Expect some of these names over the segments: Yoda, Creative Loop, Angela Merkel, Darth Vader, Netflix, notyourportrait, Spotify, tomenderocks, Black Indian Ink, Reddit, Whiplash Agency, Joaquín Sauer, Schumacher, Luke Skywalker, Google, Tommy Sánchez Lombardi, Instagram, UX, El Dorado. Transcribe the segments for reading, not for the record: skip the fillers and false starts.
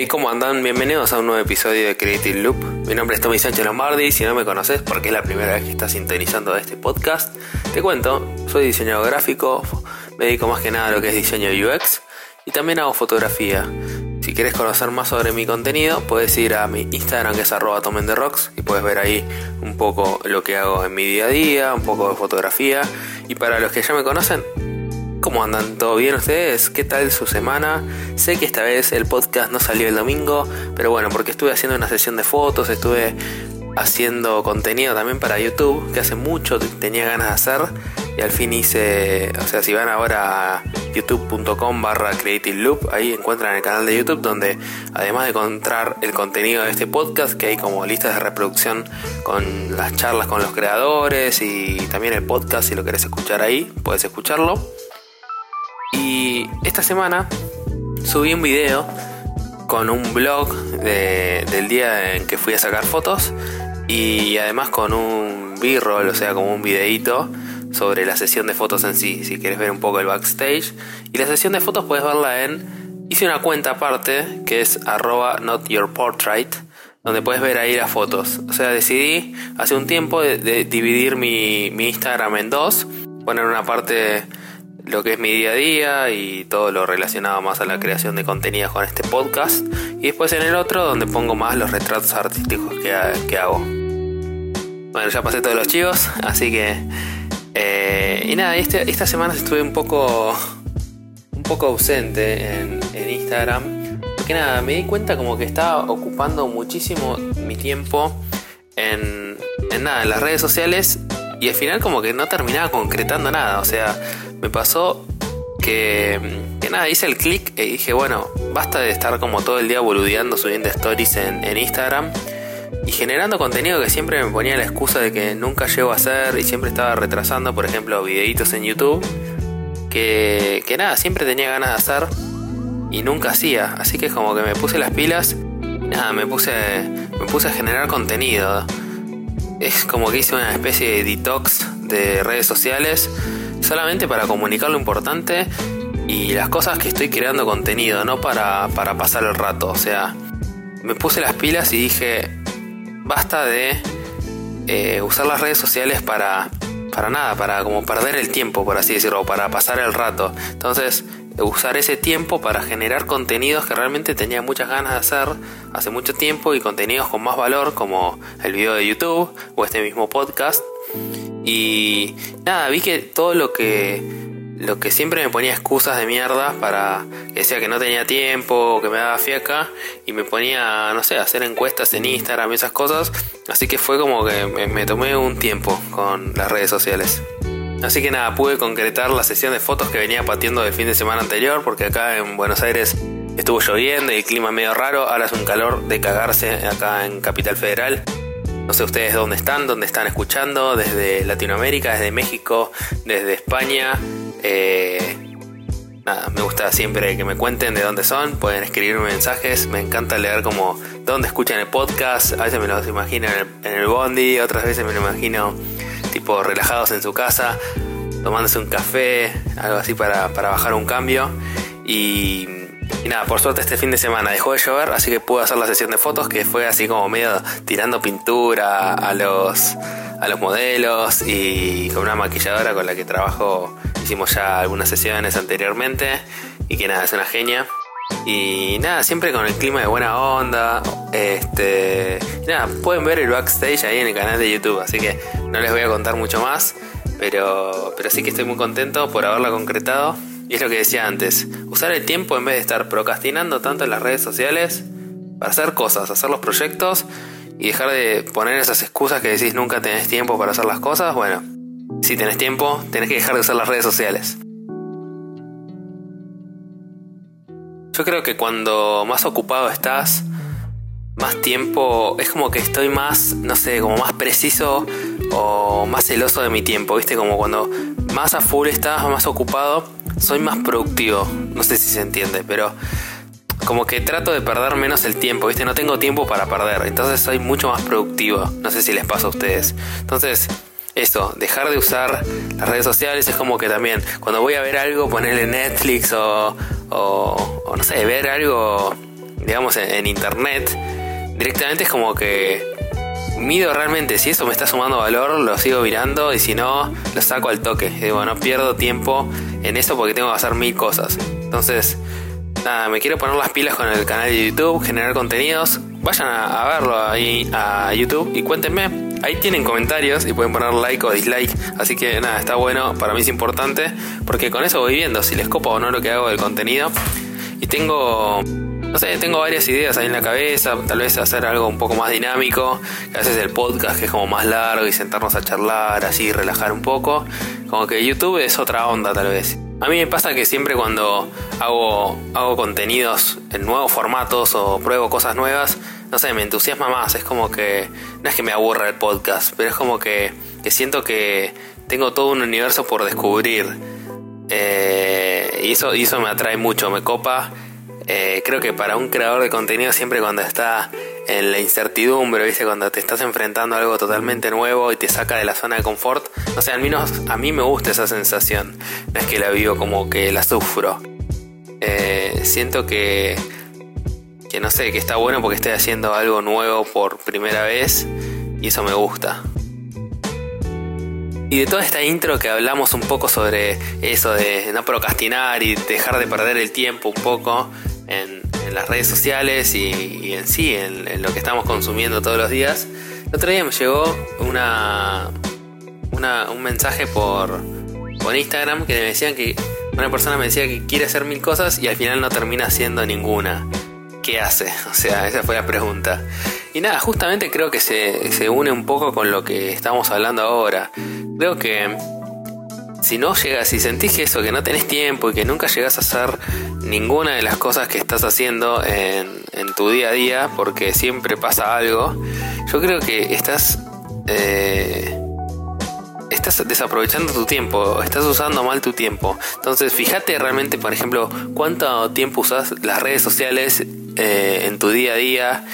¿Y cómo andan? Bienvenidos a un nuevo episodio de Creative Loop. Mi nombre es Tommy Sánchez Lombardi. Si no me conoces, porque es la primera vez que estás sintonizando este podcast, te cuento, soy diseñador gráfico, me dedico más que nada a lo que es diseño UX y también hago fotografía. Si quieres conocer más sobre mi contenido, puedes ir a mi Instagram, que es @tomenderocks, y puedes ver ahí un poco lo que hago en mi día a día, un poco de fotografía. Y para los que ya me conocen, ¿cómo andan? ¿Todo bien ustedes? ¿Qué tal su semana? Sé que esta vez el podcast no salió el domingo, pero bueno, porque estuve haciendo una sesión de fotos, estuve haciendo contenido también para YouTube, que hace mucho tenía ganas de hacer, y al fin hice, o sea, si van ahora a youtube.com/creativeloop, ahí encuentran el canal de YouTube, donde además de encontrar el contenido de este podcast, que hay como listas de reproducción con las charlas con los creadores, y también el podcast, si lo querés escuchar ahí, puedes escucharlo. Y esta semana subí un video con un blog del día en que fui a sacar fotos, y además con un b-roll, o sea, como un videíto sobre la sesión de fotos en sí. Si quieres ver un poco el backstage y la sesión de fotos, puedes verla en... hice una cuenta aparte que es @notyourportrait, donde puedes ver ahí las fotos. O sea, decidí hace un tiempo de dividir mi Instagram en dos, poner una parte lo que es mi día a día y todo lo relacionado más a la creación de contenidos con este podcast, y después en el otro donde pongo más los retratos artísticos que hago. Bueno, ya pasé todos los chivos, así que y nada, esta semana estuve un poco ausente en Instagram, porque nada, me di cuenta como que estaba ocupando muchísimo mi tiempo en las redes sociales, y al final como que no terminaba concretando nada. O sea, me pasó que nada, hice el clic y dije, bueno, basta de estar como todo el día boludeando, subiendo stories en Instagram y generando contenido que siempre me ponía la excusa de que nunca llego a hacer, y siempre estaba retrasando, por ejemplo, videitos en YouTube que nada, siempre tenía ganas de hacer y nunca hacía. Así que como que me puse las pilas y nada, me puse a generar contenido. Es como que hice una especie de detox de redes sociales, solamente para comunicar lo importante y las cosas que estoy creando contenido, no para pasar el rato. O sea, me puse las pilas y dije, basta de usar las redes sociales para nada, para como perder el tiempo, por así decirlo, o para pasar el rato. Entonces, usar ese tiempo para generar contenidos que realmente tenía muchas ganas de hacer hace mucho tiempo, y contenidos con más valor, como el video de YouTube o este mismo podcast. Y nada, vi que todo lo que siempre me ponía excusas de mierda, para que decía que no tenía tiempo, que me daba fiaca, y me ponía, no sé, a hacer encuestas en Instagram y esas cosas. Así que fue como que me tomé un tiempo con las redes sociales. Así que nada, pude concretar la sesión de fotos que venía pateando del fin de semana anterior, porque acá en Buenos Aires estuvo lloviendo y el clima medio raro. Ahora es un calor de cagarse acá en Capital Federal. No sé ustedes dónde están escuchando, desde Latinoamérica, desde México, desde España. Nada, me gusta siempre que me cuenten de dónde son, pueden escribirme mensajes, me encanta leer como dónde escuchan el podcast. A veces me los imagino en el bondi, otras veces me lo imagino tipo relajados en su casa, tomándose un café, algo así para bajar un cambio. Y nada, por suerte este fin de semana dejó de llover, así que pude hacer la sesión de fotos, que fue así como medio tirando pintura a los modelos, y con una maquilladora con la que trabajo, hicimos ya algunas sesiones anteriormente, y que nada, es una genia. Y nada, siempre con el clima de buena onda. Nada, pueden ver el backstage ahí en el canal de YouTube, así que no les voy a contar mucho más, pero sí que estoy muy contento por haberla concretado. Y es lo que decía antes, usar el tiempo en vez de estar procrastinando tanto en las redes sociales, para hacer cosas, hacer los proyectos, y dejar de poner esas excusas que decís nunca tenés tiempo para hacer las cosas. Bueno, si tenés tiempo, tenés que dejar de usar las redes sociales. Yo creo que cuando más ocupado estás, más tiempo, es como que estoy más, no sé, como más preciso o más celoso de mi tiempo, ¿viste? Como cuando más a full estás, más ocupado, soy más productivo. No sé si se entiende, pero como que trato de perder menos el tiempo, ¿viste? No tengo tiempo para perder, entonces soy mucho más productivo. No sé si les pasa a ustedes. Entonces, eso, dejar de usar las redes sociales es como que también, cuando voy a ver algo, ponerle Netflix o no sé, ver algo digamos, en internet, directamente es como que mido realmente si eso me está sumando valor, lo sigo mirando, y si no, lo saco al toque. Y digo, no pierdo tiempo en eso porque tengo que hacer mil cosas. Entonces, nada, me quiero poner las pilas con el canal de YouTube, generar contenidos. Vayan a verlo ahí a YouTube y cuéntenme. Ahí tienen comentarios y pueden poner like o dislike. Así que nada, está bueno, para mí es importante porque con eso voy viendo si les copa o no lo que hago del contenido. Y tengo... no sé, tengo varias ideas ahí en la cabeza, tal vez hacer algo un poco más dinámico, que a veces el podcast que es como más largo y sentarnos a charlar, así, relajar un poco, como que YouTube es otra onda tal vez. A mí me pasa que siempre cuando hago contenidos en nuevos formatos o pruebo cosas nuevas, no sé, me entusiasma más, es como que, no es que me aburra el podcast, pero es como que siento que tengo todo un universo por descubrir, y eso me atrae mucho, me copa. Creo que para un creador de contenido siempre cuando está en la incertidumbre, ¿viste? Cuando te estás enfrentando a algo totalmente nuevo y te saca de la zona de confort, no sé, al menos a mí me gusta esa sensación, no es que la vivo como que la sufro. Siento que no sé, que está bueno porque estoy haciendo algo nuevo por primera vez y eso me gusta. Y de toda esta intro que hablamos un poco sobre eso de no procrastinar y dejar de perder el tiempo un poco en las redes sociales y en sí, en lo que estamos consumiendo todos los días. El otro día me llegó un mensaje por Instagram que me decían que una persona me decía que quiere hacer mil cosas y al final no termina haciendo ninguna. ¿Qué hace? O sea, esa fue la pregunta. Y nada, justamente creo que se une un poco con lo que estamos hablando ahora. Creo que si sentís que eso, que no tenés tiempo y que nunca llegás a hacer ninguna de las cosas que estás haciendo en tu día a día, porque siempre pasa algo, yo creo que estás desaprovechando tu tiempo, estás usando mal tu tiempo. Entonces, fíjate realmente, por ejemplo, cuánto tiempo usás las redes sociales en tu día a día.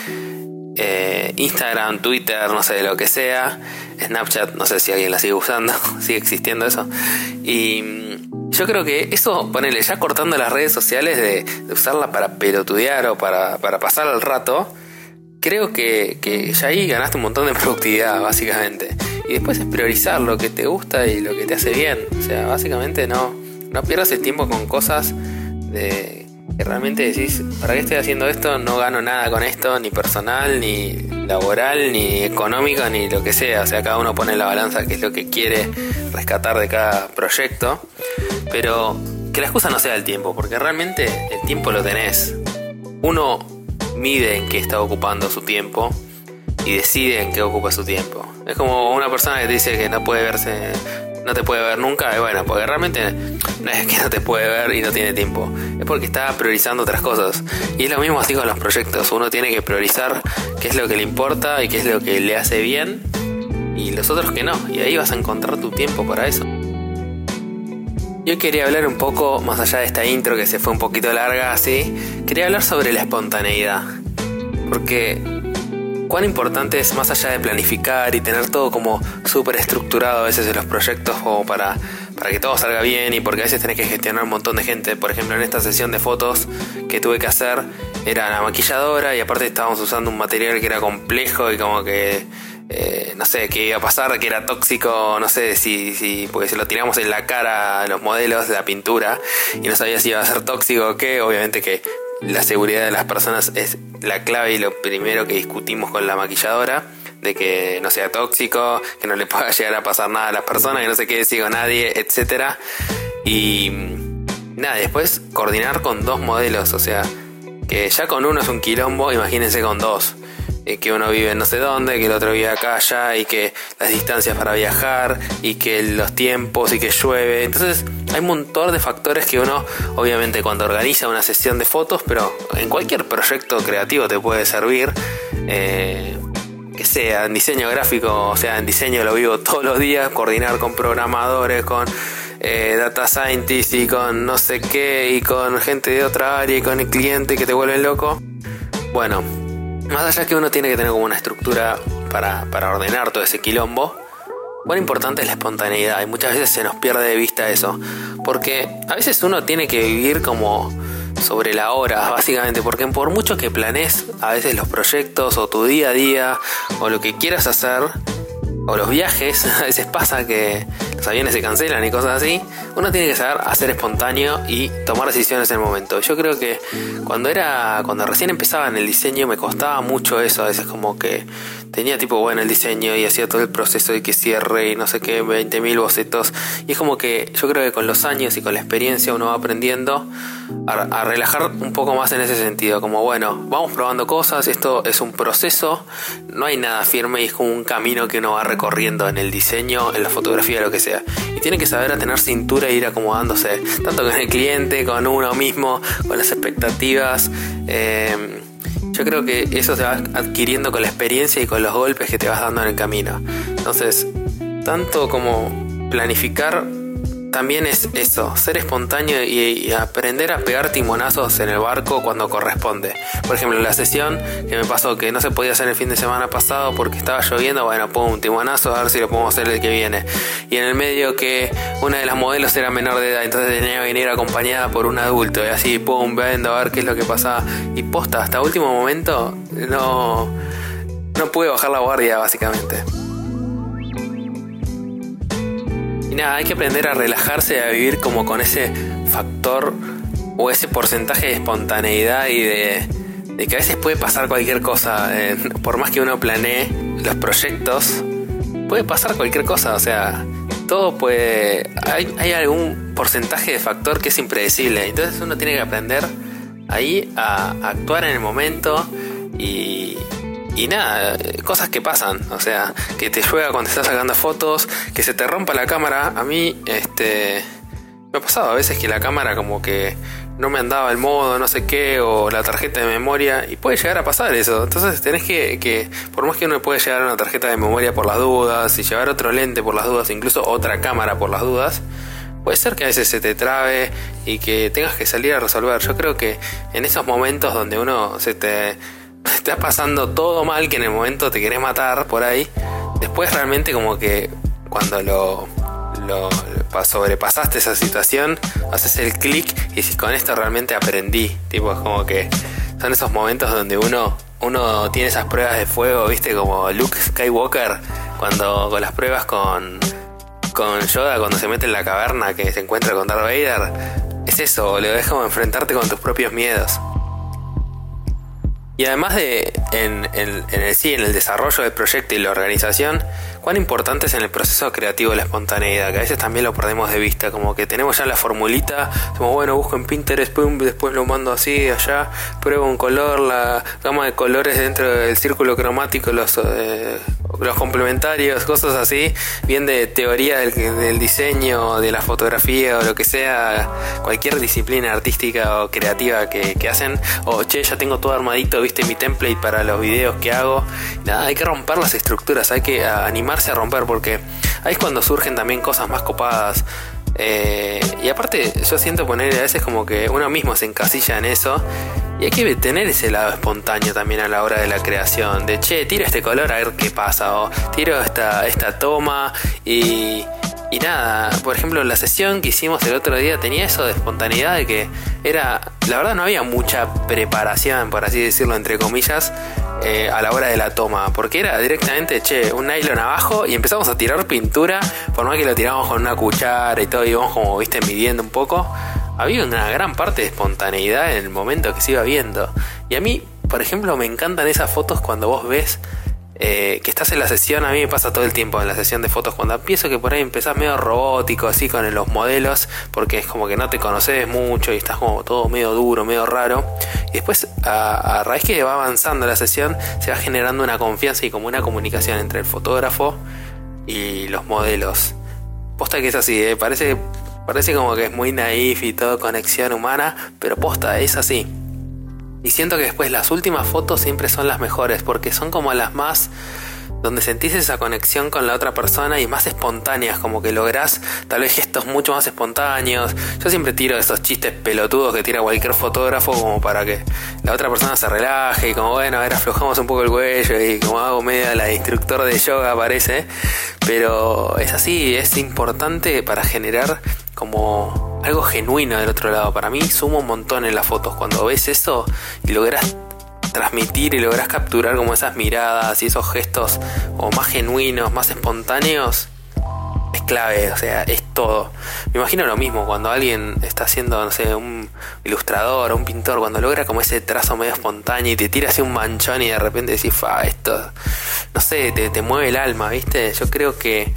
Instagram, Twitter, no sé, lo que sea, Snapchat, no sé si alguien la sigue usando, sigue existiendo eso. Y yo creo que eso, ponele, ya cortando las redes sociales de usarla para pelotudear o para pasar el rato, creo que ya ahí ganaste un montón de productividad, básicamente. Y después es priorizar lo que te gusta y lo que te hace bien. O sea, básicamente no pierdas el tiempo con cosas que realmente decís, ¿para qué estoy haciendo esto? No gano nada con esto, ni personal, ni laboral, ni económico, ni lo que sea. O sea, cada uno pone en la balanza qué es lo que quiere rescatar de cada proyecto. Pero que la excusa no sea el tiempo, porque realmente el tiempo lo tenés. Uno mide en qué está ocupando su tiempo y decide en qué ocupa su tiempo. Es como una persona que te dice que no te puede ver nunca, y bueno, porque realmente no es que no te puede ver y no tiene tiempo, es porque está priorizando otras cosas. Y es lo mismo así con los proyectos, uno tiene que priorizar qué es lo que le importa y qué es lo que le hace bien, y los otros que no, y ahí vas a encontrar tu tiempo para eso. Yo quería hablar un poco, más allá de esta intro que se fue un poquito larga así, quería hablar sobre la espontaneidad, porque cuán importante es, más allá de planificar y tener todo como súper estructurado a veces en los proyectos como para que todo salga bien, y porque a veces tenés que gestionar un montón de gente. Por ejemplo, en esta sesión de fotos que tuve que hacer, era la maquilladora y aparte estábamos usando un material que era complejo y como que no sé qué iba a pasar, que era tóxico, no sé si porque se lo tiramos en la cara a los modelos de la pintura y no sabía si iba a ser tóxico o qué. Obviamente que la seguridad de las personas es la clave y lo primero que discutimos con la maquilladora, de que no sea tóxico, que no le pueda llegar a pasar nada a las personas, que no se quede ciego nadie, etcétera. Y nada, después coordinar con dos modelos, o sea, que ya con uno es un quilombo, imagínense con dos, que uno vive en no sé dónde, que el otro vive acá allá, y que las distancias para viajar, y que los tiempos, y que llueve. Entonces hay un montón de factores que uno, obviamente, cuando organiza una sesión de fotos, pero en cualquier proyecto creativo te puede servir, que sea en diseño gráfico, o sea, en diseño lo vivo todos los días, coordinar con programadores, con data scientists, y con no sé qué, y con gente de otra área, y con el cliente que te vuelve loco. Bueno, más allá que uno tiene que tener como una estructura para ordenar todo ese quilombo, cuán importante es la espontaneidad, y muchas veces se nos pierde de vista eso, porque a veces uno tiene que vivir como sobre la hora, básicamente, porque por mucho que planees a veces los proyectos o tu día a día o lo que quieras hacer o los viajes, a veces pasa que los aviones se cancelan y cosas así. Uno tiene que saber hacer espontáneo y tomar decisiones en el momento. Yo creo que cuando recién empezaba en el diseño me costaba mucho eso. A veces como que tenía el diseño y hacía todo el proceso de que cierre y no sé qué, 20.000 bocetos. Y es como que yo creo que con los años y con la experiencia uno va aprendiendo a relajar un poco más en ese sentido. Como bueno, vamos probando cosas, esto es un proceso, no hay nada firme y es como un camino que uno va recorriendo en el diseño, en la fotografía, lo que sea. Y tiene que saber a tener cintura e ir acomodándose, tanto con el cliente, con uno mismo, con las expectativas. Yo creo que eso se va adquiriendo con la experiencia y con los golpes que te vas dando en el camino. Entonces, tanto como planificar, también es eso, ser espontáneo y aprender a pegar timonazos en el barco cuando corresponde. Por ejemplo, la sesión que me pasó que no se podía hacer el fin de semana pasado porque estaba lloviendo, bueno, pongo un timonazo a ver si lo podemos hacer el que viene. Y en el medio que una de las modelos era menor de edad, entonces tenía que venir acompañada por un adulto. Y así, pum, viendo a ver qué es lo que pasaba. Y posta, hasta último momento no pude bajar la guardia, básicamente. Y nada, hay que aprender a relajarse y a vivir como con ese factor o ese porcentaje de espontaneidad y de que a veces puede pasar cualquier cosa. Por más que uno planee los proyectos, puede pasar cualquier cosa. O sea, todo puede... Hay algún porcentaje de factor que es impredecible. Entonces uno tiene que aprender ahí a actuar en el momento y nada, cosas que pasan, o sea, que te llueva cuando estás sacando fotos, que se te rompa la cámara. A mí, me ha pasado a veces que la cámara como que no me andaba el modo, no sé qué, o la tarjeta de memoria, y puede llegar a pasar eso. Entonces tenés que por más que uno puede llevar una tarjeta de memoria por las dudas, y llevar otro lente por las dudas, incluso otra cámara por las dudas, puede ser que a veces se te trabe y que tengas que salir a resolver. Yo creo que en esos momentos donde uno está pasando todo mal, que en el momento te querés matar por ahí, después realmente como que cuando lo sobrepasaste esa situación, haces el clic y dices, con esto realmente aprendí. Tipo, es como que son esos momentos donde uno tiene esas pruebas de fuego, viste, como Luke Skywalker cuando con las pruebas con Yoda cuando se mete en la caverna, que se encuentra con Darth Vader. Es eso, lo es como enfrentarte con tus propios miedos. Y además de en el desarrollo del proyecto y la organización, cuán importante es en el proceso creativo la espontaneidad, que a veces también lo perdemos de vista, como que tenemos ya la formulita, como bueno, busco en Pinterest, pum, después lo mando así, allá, pruebo un color, la gama de colores dentro del círculo cromático, los complementarios, cosas así, bien de teoría del diseño, de la fotografía o lo que sea, cualquier disciplina artística o creativa que hacen, o che, ya tengo todo armadito, viste, mi template para los videos que hago. Nada, hay que romper las estructuras, hay que animarse a romper, porque ahí es cuando surgen también cosas más copadas. Y aparte yo siento poner a veces como que uno mismo se encasilla en eso, y hay que tener ese lado espontáneo también a la hora de la creación, de che, tiro este color a ver qué pasa, o tiro esta toma y nada. Por ejemplo, la sesión que hicimos el otro día tenía eso de espontaneidad, de que era, la verdad no había mucha preparación, por así decirlo, entre comillas, a la hora de la toma, porque era directamente, che, un nylon abajo y empezamos a tirar pintura, por más que lo tiramos con una cuchara y todo, y vamos como, viste, midiendo un poco. Había una gran parte de espontaneidad en el momento que se iba viendo. Y a mí, por ejemplo, me encantan esas fotos cuando vos ves que estás en la sesión. A mí me pasa todo el tiempo en la sesión de fotos, cuando empiezo, que por ahí empezás medio robótico así con los modelos, porque es como que no te conoces mucho y estás como todo medio duro, medio raro. Y después a raíz que va avanzando la sesión, se va generando una confianza y como una comunicación entre el fotógrafo y los modelos. Posta que es así, parece como que es muy naif y todo, conexión humana, pero posta, es así. Y siento que después las últimas fotos siempre son las mejores, porque son como las más donde sentís esa conexión con la otra persona y más espontáneas, como que lográs tal vez gestos mucho más espontáneos. Yo siempre tiro esos chistes pelotudos que tira cualquier fotógrafo, como para que la otra persona se relaje, y como bueno, a ver, aflojamos un poco el cuello, y como hago media la instructor de yoga parece, pero es así, es importante para generar como algo genuino del otro lado. Para mí suma un montón en las fotos cuando ves eso y lográs transmitir y lográs capturar como esas miradas y esos gestos o más genuinos, más espontáneos. Es clave, o sea, es todo. Me imagino lo mismo cuando alguien está haciendo, no sé, un ilustrador o un pintor, cuando logra como ese trazo medio espontáneo y te tira así un manchón y de repente decís, fa, esto, no sé, te mueve el alma, ¿viste? Yo creo que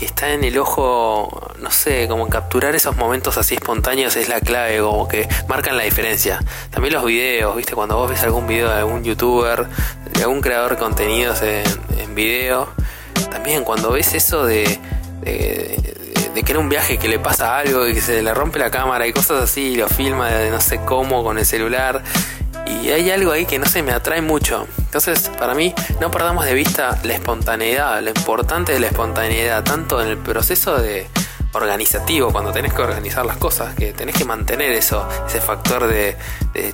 está en el ojo, no sé, como capturar esos momentos así espontáneos es la clave, como que marcan la diferencia. También los videos, ¿viste? Cuando vos ves algún video de algún youtuber, de algún creador de contenidos en video, también cuando ves eso de que era un viaje, que le pasa algo y que se le rompe la cámara y cosas así, y lo filma de no sé cómo con el celular, y hay algo ahí que no sé, me atrae mucho. Entonces, para mí, no perdamos de vista la espontaneidad, lo importante de la espontaneidad, tanto en el proceso de organizativo, cuando tenés que organizar las cosas, que tenés que mantener eso, ese factor de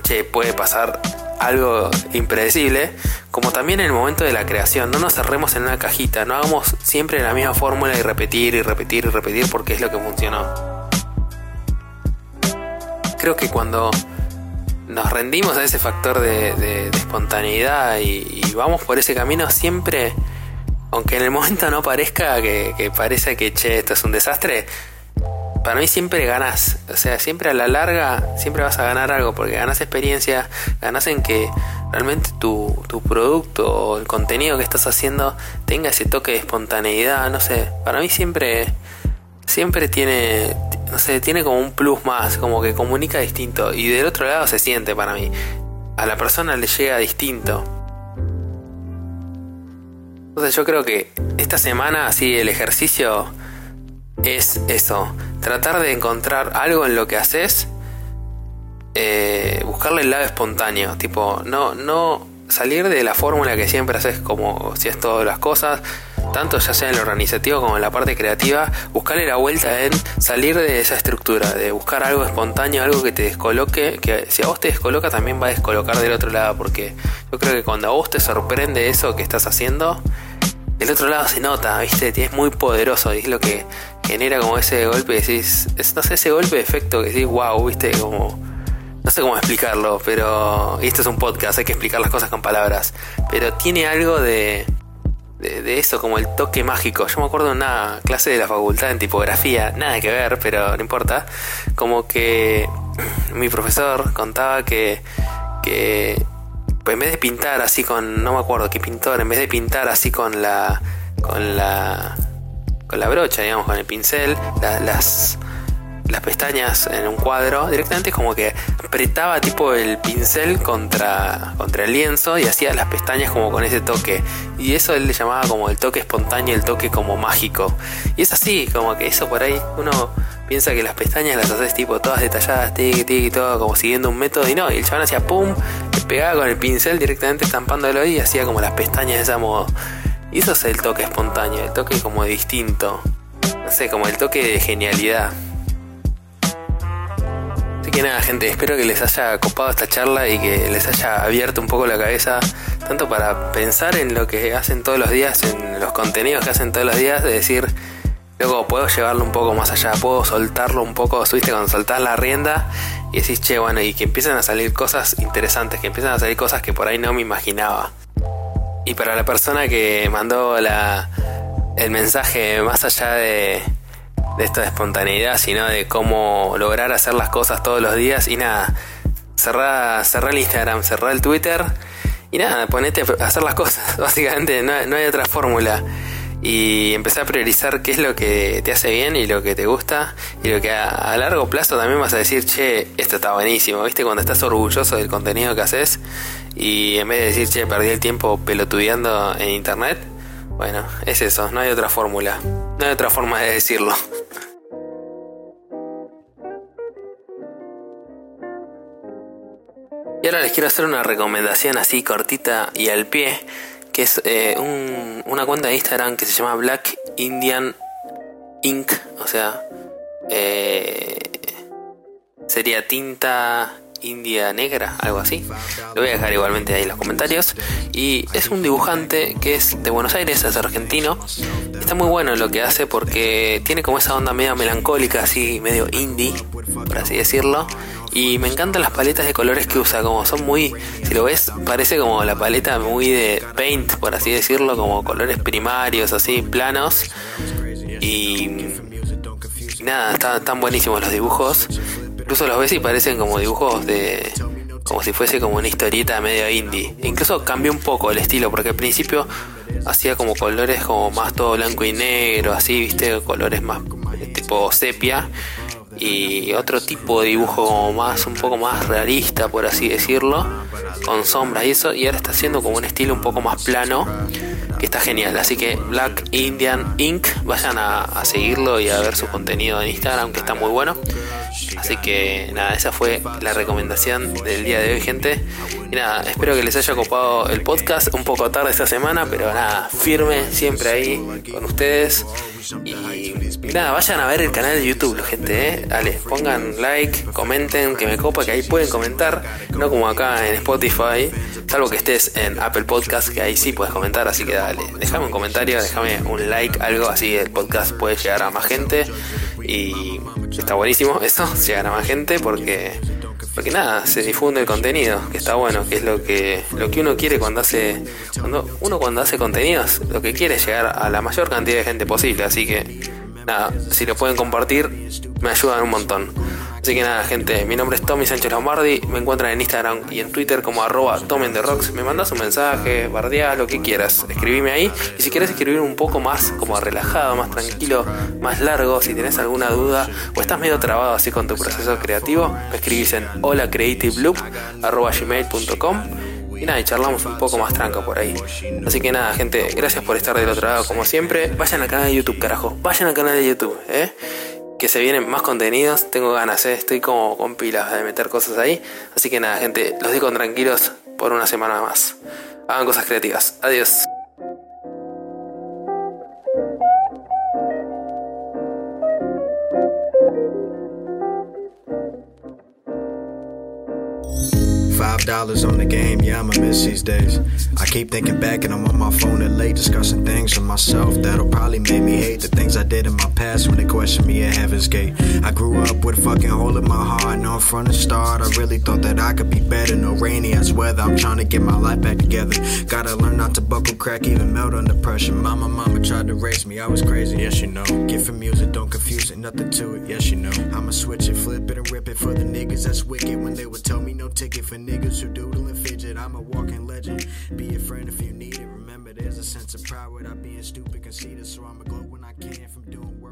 che, puede pasar algo impredecible, como también en el momento de la creación. No nos cerremos en una cajita, no hagamos siempre la misma fórmula y repetir y repetir y repetir porque es lo que funcionó. Creo que cuando nos rendimos a ese factor de espontaneidad y vamos por ese camino, siempre, aunque en el momento no parezca que parece que che, esto es un desastre, para mí siempre ganás. O sea, siempre a la larga, siempre vas a ganar algo, porque ganás experiencia, ganás en que realmente tu producto o el contenido que estás haciendo tenga ese toque de espontaneidad. No sé, para mí siempre tiene, no sé, tiene como un plus más, como que comunica distinto y del otro lado se siente, para mí, a la persona le llega distinto. Entonces yo creo que esta semana, así, el ejercicio es eso, tratar de encontrar algo en lo que haces, buscarle el lado espontáneo, tipo, no salir de la fórmula que siempre haces, como si es todas las cosas, tanto ya sea en lo organizativo como en la parte creativa, buscarle la vuelta en salir de esa estructura, de buscar algo espontáneo, algo que te descoloque, que si a vos te descoloca también va a descolocar del otro lado, porque yo creo que cuando a vos te sorprende eso que estás haciendo, del otro lado se nota, ¿viste? Es muy poderoso y es lo que genera como ese golpe, decís, no sé, ese golpe de efecto que decís, wow, ¿viste? Como, no sé cómo explicarlo, pero y esto es un podcast, hay que explicar las cosas con palabras, pero tiene algo de eso, como el toque mágico. Yo me acuerdo de una clase de la facultad en tipografía, nada que ver, pero no importa, como que mi profesor contaba que pues en vez de pintar así con, no me acuerdo qué pintor, en vez de pintar así con la brocha, digamos, con el pincel, las pestañas en un cuadro, directamente es como que apretaba tipo el pincel contra el lienzo y hacía las pestañas como con ese toque, y eso él le llamaba como el toque espontáneo, el toque como mágico. Y es así, como que eso, por ahí uno piensa que las pestañas las haces tipo todas detalladas, tic tic y todo, como siguiendo un método, y no, y el chabón hacía pum, le pegaba con el pincel directamente estampándolo y hacía como las pestañas de ese modo. Y eso es el toque espontáneo, el toque como distinto, no sé, como el toque de genialidad. Y nada, gente, espero que les haya copado esta charla y que les haya abierto un poco la cabeza, tanto para pensar en lo que hacen todos los días, en los contenidos que hacen todos los días, de decir, luego puedo llevarlo un poco más allá, puedo soltarlo un poco, subiste cuando soltás la rienda y decís, che, bueno, y que empiezan a salir cosas interesantes, que empiezan a salir cosas que por ahí no me imaginaba. Y para la persona que mandó el mensaje más allá de esto de espontaneidad, sino de cómo lograr hacer las cosas todos los días, y nada, cerrá el Instagram, cerrá el Twitter y nada, ponete a hacer las cosas, básicamente no hay otra fórmula, y empezá a priorizar qué es lo que te hace bien y lo que te gusta y lo que a largo plazo también vas a decir, che, esto está buenísimo, ¿viste? Cuando estás orgulloso del contenido que haces y en vez de decir, che, perdí el tiempo pelotudeando en internet, bueno, es eso, no hay otra fórmula, no hay otra forma de decirlo. Y ahora les quiero hacer una recomendación así cortita y al pie, que es una cuenta de Instagram que se llama Black Indian Ink, o sea, sería tinta India Negra, algo así. Lo voy a dejar igualmente ahí en los comentarios. Y es un dibujante que es de Buenos Aires, es argentino. Está muy bueno lo que hace porque tiene como esa onda medio melancólica, así medio indie, por así decirlo. Y me encantan las paletas de colores que usa, como son muy, si lo ves, parece como la paleta muy de Paint, por así decirlo, como colores primarios, así, planos. Y nada, están buenísimos los dibujos. Incluso los ves y parecen como dibujos de... como si fuese como una historieta medio indie. Incluso cambió un poco el estilo, porque al principio hacía como colores como más todo blanco y negro, así, viste, colores más tipo sepia. Y otro tipo de dibujo como más, un poco más realista, por así decirlo, con sombras y eso. Y ahora está haciendo como un estilo un poco más plano, que está genial. Así que Black Indian Ink, vayan a seguirlo y a ver su contenido en Instagram, que está muy bueno. Así que nada, esa fue la recomendación del día de hoy, gente. Y nada, espero que les haya copado el podcast. Un poco tarde esta semana, pero nada, firme, siempre ahí con ustedes. Y nada, vayan a ver el canal de YouTube, gente, ¿eh? Dale, pongan like, comenten, que me copa, que ahí pueden comentar. No como acá en Spotify, salvo que estés en Apple Podcast, que ahí sí puedes comentar. Así que dale, déjame un comentario, déjame un like, algo así, el podcast puede llegar a más gente. Y está buenísimo eso, llegar a más gente, porque nada, se difunde el contenido, que está bueno, que es lo que uno quiere cuando hace contenidos. Lo que quiere es llegar a la mayor cantidad de gente posible, así que nada, si lo pueden compartir, me ayudan un montón. Así que nada, gente, mi nombre es Tommy Sánchez Lombardi, me encuentran en Instagram y en Twitter como @tomenderocks. Me mandas un mensaje, bardeás, lo que quieras, escribime ahí. Y si querés escribir un poco más como relajado, más tranquilo, más largo, si tenés alguna duda o estás medio trabado así con tu proceso creativo, me escribís en holacreativloop@gmail.com. Y nada, y charlamos un poco más tranca por ahí. Así que nada, gente, gracias por estar del otro lado como siempre. Vayan al canal de YouTube, carajo. Vayan al canal de YouTube, que se vienen más contenidos. Tengo ganas, estoy como con pilas de meter cosas ahí. Así que nada, gente, los dejo tranquilos por una semana más. Hagan cosas creativas. Adiós. $5 on the game, yeah, I'm a miss these days. I keep thinking back and I'm on my phone and late, discussing things with myself that'll probably make me hate the things I did in my past when they questioned me at Heaven's Gate. I grew up with a fucking hole in my heart, now from the start I really thought that I could be better. No rainy ass weather, I'm trying to get my life back together. Gotta learn not to buckle, crack, even melt under pressure. Mama tried to raise me, I was crazy, yes you know. Gift for music, don't confuse it, nothing to it, yes you know. I'ma switch it, flip it and rip it for the niggas that's wicked. When they would tell me no ticket for niggas who doodle and fidget, I'm a walking legend. Be a friend if you need it. Remember, there's a sense of pride without being stupid conceited. So I'ma glow when I can from doing.